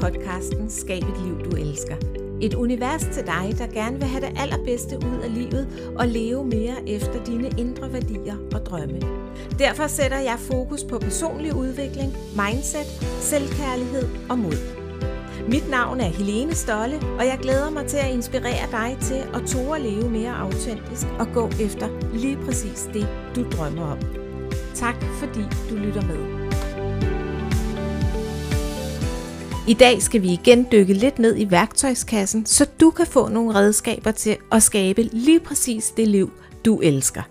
podcasten Skab et liv, du elsker. Et univers til dig, der gerne vil have det allerbedste ud af livet og leve mere efter dine indre værdier og drømme. Derfor sætter jeg fokus på personlig udvikling, mindset, selvkærlighed og mod. Mit navn er Helene Stolle, og jeg glæder mig til at inspirere dig til at turde at leve mere autentisk og gå efter lige præcis det, du drømmer om. Tak fordi du lytter med. I dag skal vi igen dykke lidt ned i værktøjskassen, så du kan få nogle redskaber til at skabe lige præcis det liv, du elsker.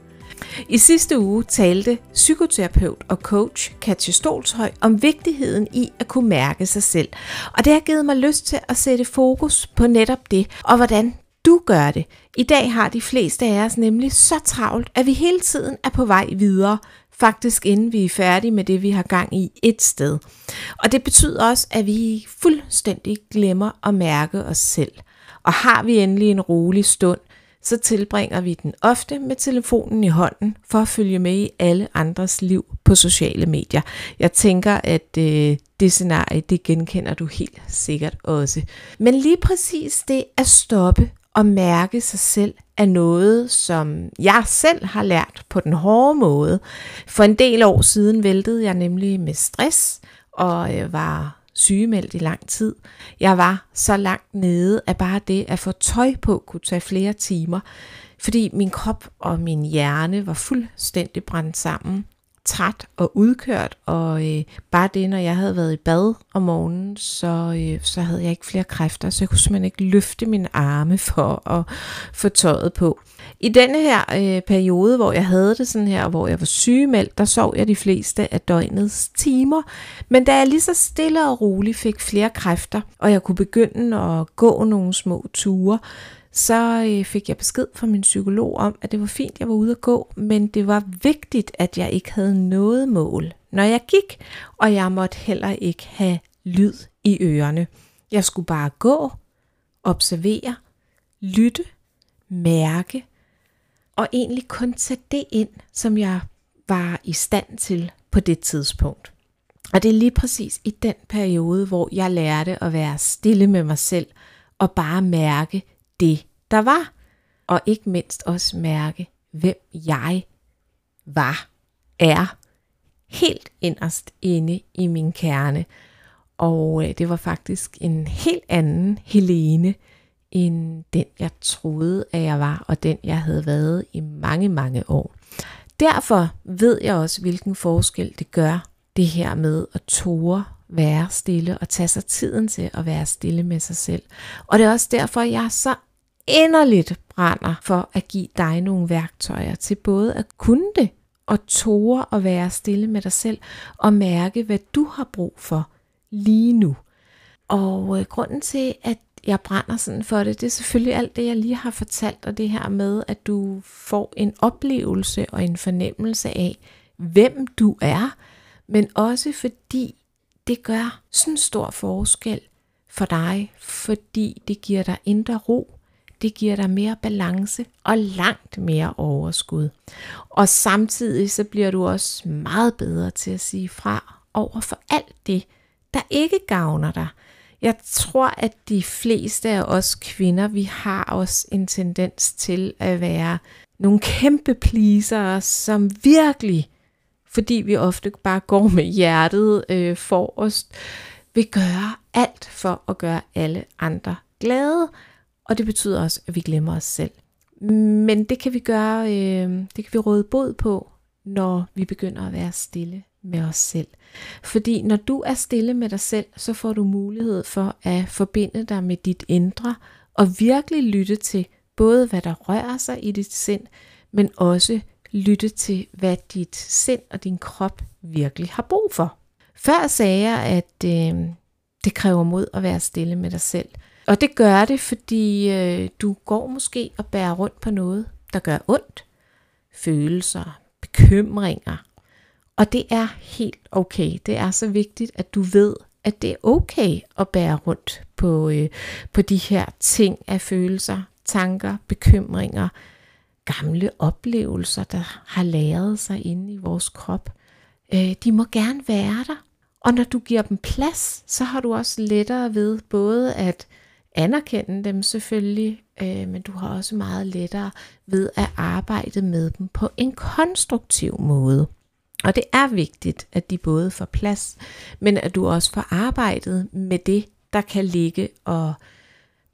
I sidste uge talte psykoterapeut og coach Katja Stolshøj om vigtigheden i at kunne mærke sig selv. Og det har givet mig lyst til at sætte fokus på netop det, og hvordan du gør det. I dag har de fleste af os nemlig så travlt, at vi hele tiden er på vej videre, faktisk inden vi er færdige med det, vi har gang i et sted. Og det betyder også, at vi fuldstændig glemmer at mærke os selv. Og har vi endelig en rolig stund, så tilbringer vi den ofte med telefonen i hånden for at følge med i alle andres liv på sociale medier. Jeg tænker, at det scenarie, det genkender du helt sikkert også. Men lige præcis det at stoppe og mærke sig selv er noget, som jeg selv har lært på den hårde måde. For en del år siden væltede jeg nemlig med stress og var sygemeldt i lang tid. Jeg var så langt nede, at bare det at få tøj på kunne tage flere timer, fordi min krop og min hjerne var fuldstændig brændt sammen, træt og udkørt, og bare det, når jeg havde været i bad om morgenen, så havde jeg ikke flere kræfter, så jeg kunne simpelthen ikke løfte mine arme for at få tøjet på. I denne her periode, hvor jeg havde det sådan her, og hvor jeg var sygemeldt, der sov jeg de fleste af døgnets timer, men da jeg lige så stille og roligt fik flere kræfter, og jeg kunne begynde at gå nogle små ture, så fik jeg besked fra min psykolog om, at det var fint, jeg var ude at gå, men det var vigtigt, at jeg ikke havde noget mål, når jeg gik, og jeg måtte heller ikke have lyd i ørerne. Jeg skulle bare gå, observere, lytte, mærke, og egentlig kun tage det ind, som jeg var i stand til på det tidspunkt. Og det er lige præcis i den periode, hvor jeg lærte at være stille med mig selv, og bare mærke det, der var, og ikke mindst også mærke, hvem jeg er helt inderst inde i min kerne. Og det var faktisk en helt anden Helene, end den jeg troede, at jeg var, og den jeg havde været i mange, mange år. Derfor ved jeg også, hvilken forskel det gør, det her med at tåre, være stille og tage sig tiden til at være stille med sig selv. Og det er også derfor, jeg så inderligt brænder for at give dig nogle værktøjer til både at kunne det og tåre at være stille med dig selv og mærke, hvad du har brug for lige nu. Og grunden til, at jeg brænder sådan for det, det er selvfølgelig alt det, jeg lige har fortalt, og det her med, at du får en oplevelse og en fornemmelse af, hvem du er, men også fordi det gør sådan en stor forskel for dig, fordi det giver dig indre ro. Det giver dig mere balance og langt mere overskud. Og samtidig så bliver du også meget bedre til at sige fra over for alt det, der ikke gavner dig. Jeg tror, at de fleste af os kvinder, vi har også en tendens til at være nogle kæmpe pleasere, som virkelig, fordi vi ofte bare går med hjertet forrest, vil gøre alt for at gøre alle andre glade. Og det betyder også, at vi glemmer os selv. Men det kan vi gøre, det kan vi råde bod på, når vi begynder at være stille med os selv. Fordi når du er stille med dig selv, så får du mulighed for at forbinde dig med dit indre, og virkelig lytte til både, hvad der rører sig i dit sind, men også lytte til, hvad dit sind og din krop virkelig har brug for. Før sagde jeg, at det kræver mod at være stille med dig selv. Og det gør det, fordi du går måske og bærer rundt på noget, der gør ondt. Følelser, bekymringer. Og det er helt okay. Det er så vigtigt, at du ved, at det er okay at bære rundt på de her ting af følelser, tanker, bekymringer, gamle oplevelser, der har lagret sig inde i vores krop. De må gerne være der. Og når du giver dem plads, så har du også lettere ved både at anerkende dem selvfølgelig, men du har også meget lettere ved at arbejde med dem på en konstruktiv måde. Og det er vigtigt, at de både får plads, men at du også får arbejdet med det, der kan ligge og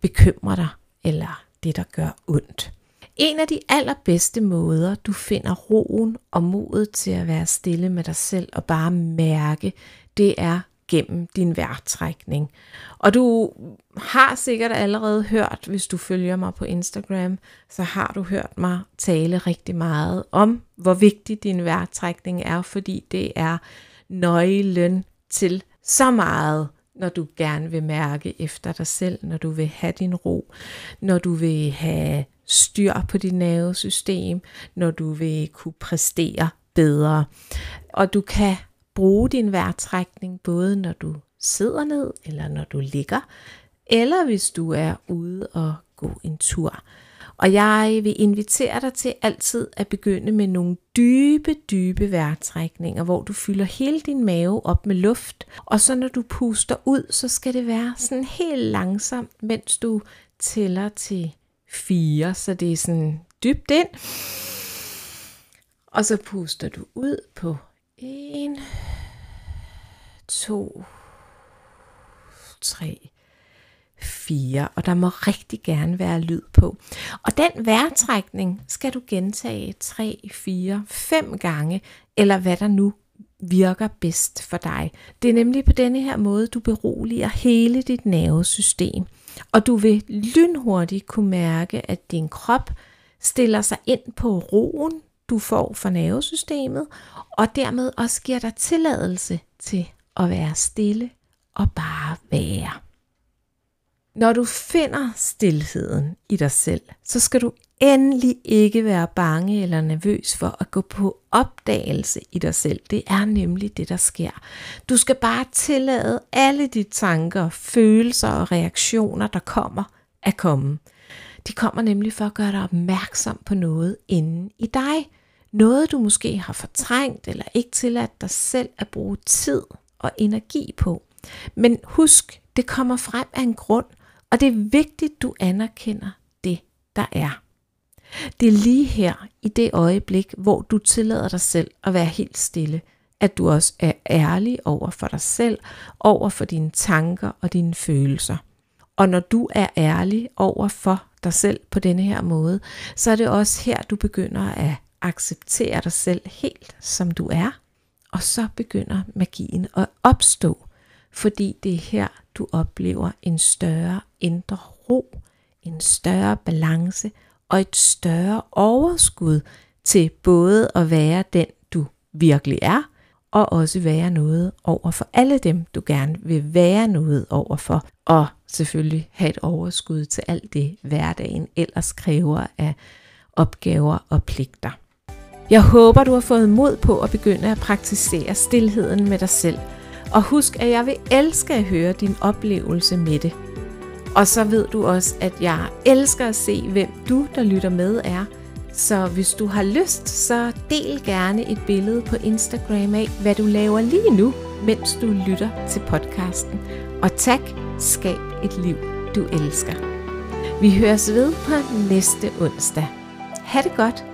bekymre dig, eller det, der gør ondt. En af de allerbedste måder, du finder roen og modet til at være stille med dig selv og bare mærke, det er gennem din vejrtrækning. Og du har sikkert allerede hørt, hvis du følger mig på Instagram, så har du hørt mig tale rigtig meget om, hvor vigtig din vejrtrækning er, fordi det er nøglen til så meget, når du gerne vil mærke efter dig selv, når du vil have din ro, når du vil have styr på dit nervesystem, når du vil kunne præstere bedre. Og du kan bruge din vejrtrækning både når du sidder ned, eller når du ligger, eller hvis du er ude og gå en tur. Og jeg vil invitere dig til altid at begynde med nogle dybe, dybe vejrtrækninger, hvor du fylder hele din mave op med luft. Og så når du puster ud, så skal det være sådan helt langsomt, mens du tæller til 4. Så det er sådan dybt ind. Og så puster du ud på 1, 2, 3, 4. Og der må rigtig gerne være lyd på. Og den vejrtrækning skal du gentage 3, 4, 5 gange, eller hvad der nu virker bedst for dig. Det er nemlig på denne her måde, du beroliger hele dit nervesystem. Og du vil lynhurtigt kunne mærke, at din krop stiller sig ind på roen, du får fra nervesystemet, og dermed også giver dig tilladelse til at være stille og bare være. Når du finder stilheden i dig selv, så skal du endelig ikke være bange eller nervøs for at gå på opdagelse i dig selv. Det er nemlig det, der sker. Du skal bare tillade alle de tanker, følelser og reaktioner, der kommer, at komme. De kommer nemlig for at gøre dig opmærksom på noget inde i dig. Noget, du måske har fortrængt eller ikke tilladt dig selv at bruge tid og energi på. Men husk, det kommer frem af en grund, og det er vigtigt, du anerkender det, der er. Det er lige her, i det øjeblik, hvor du tillader dig selv at være helt stille, at du også er ærlig over for dig selv, over for dine tanker og dine følelser. Og når du er ærlig over for dig selv på denne her måde, så er det også her, du begynder at acceptere dig selv helt, som du er. Og så begynder magien at opstå, fordi det er her, du oplever en større indre ro, en større balance og et større overskud til både at være den, du virkelig er, og også være noget over for alle dem, du gerne vil være noget over for. Og selvfølgelig have et overskud til alt det, hverdagen ellers kræver af opgaver og pligter. Jeg håber, du har fået mod på at begynde at praktisere stilheden med dig selv. Og husk, at jeg vil elske at høre din oplevelse med det. Og så ved du også, at jeg elsker at se, hvem du, der lytter med, er. Så hvis du har lyst, så del gerne et billede på Instagram af, hvad du laver lige nu, mens du lytter til podcasten. Og tak, skab et liv, du elsker. Vi høres ved på næste onsdag. Ha' det godt.